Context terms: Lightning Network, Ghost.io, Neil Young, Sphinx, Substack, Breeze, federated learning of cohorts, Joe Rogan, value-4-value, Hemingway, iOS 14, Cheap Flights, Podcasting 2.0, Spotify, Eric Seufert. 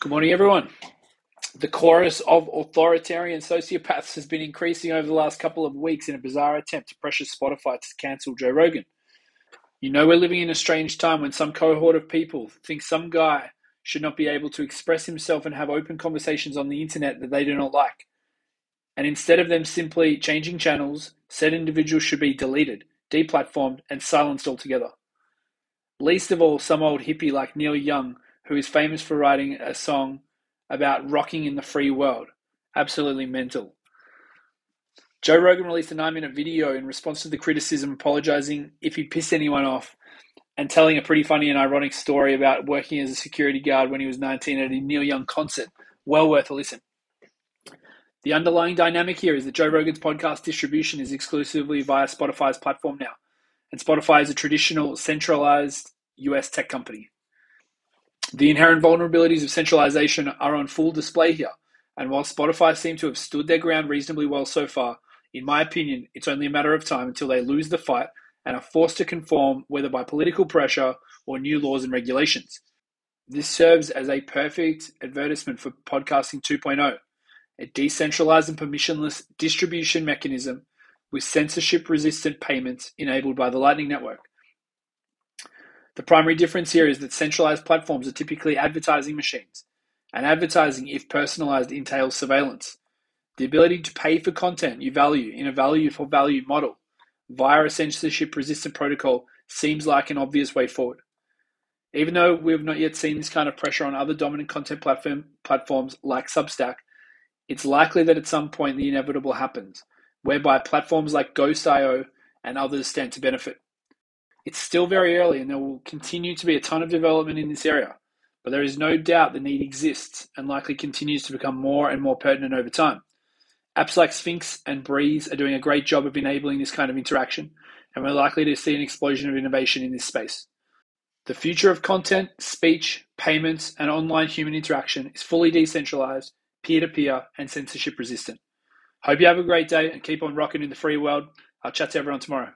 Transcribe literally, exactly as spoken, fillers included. Good morning, everyone. The chorus of authoritarian sociopaths has been increasing over the last couple of weeks in a bizarre attempt to pressure Spotify to cancel Joe Rogan. You know we're living in a strange time when some cohort of people think some guy should not be able to express himself and have open conversations on the internet that they do not like. And instead of them simply changing channels, said individuals should be deleted, deplatformed, and silenced altogether. Least of all, some old hippie like Neil Young, who is famous for writing a song about rocking in the free world. Absolutely mental. Joe Rogan released a nine-minute video in response to the criticism, apologizing if he pissed anyone off and telling a pretty funny and ironic story about working as a security guard when he was nineteen at a Neil Young concert. Well worth a listen. The underlying dynamic here is that Joe Rogan's podcast distribution is exclusively via Spotify's platform now, and Spotify is a traditional centralized U S tech company. The inherent vulnerabilities of centralization are on full display here, and while Spotify seem to have stood their ground reasonably well so far, in my opinion, it's only a matter of time until they lose the fight and are forced to conform, whether by political pressure or new laws and regulations. This serves as a perfect advertisement for Podcasting two point oh, a decentralized and permissionless distribution mechanism with censorship-resistant payments enabled by the Lightning Network. The primary difference here is that centralized platforms are typically advertising machines, and advertising, if personalized, entails surveillance. The ability to pay for content you value in a value-for-value model via a censorship-resistant protocol seems like an obvious way forward. Even though we have not yet seen this kind of pressure on other dominant content platform, platforms like Substack, it's likely that at some point the inevitable happens, whereby platforms like Ghost dot i o and others stand to benefit. It's still very early and there will continue to be a ton of development in this area, but there is no doubt the need exists and likely continues to become more and more pertinent over time. Apps like Sphinx and Breeze are doing a great job of enabling this kind of interaction, and we're likely to see an explosion of innovation in this space. The future of content, speech, payments, and online human interaction is fully decentralized, peer-to-peer, and censorship resistant. Hope you have a great day and keep on rocking in the free world. I'll chat to everyone tomorrow.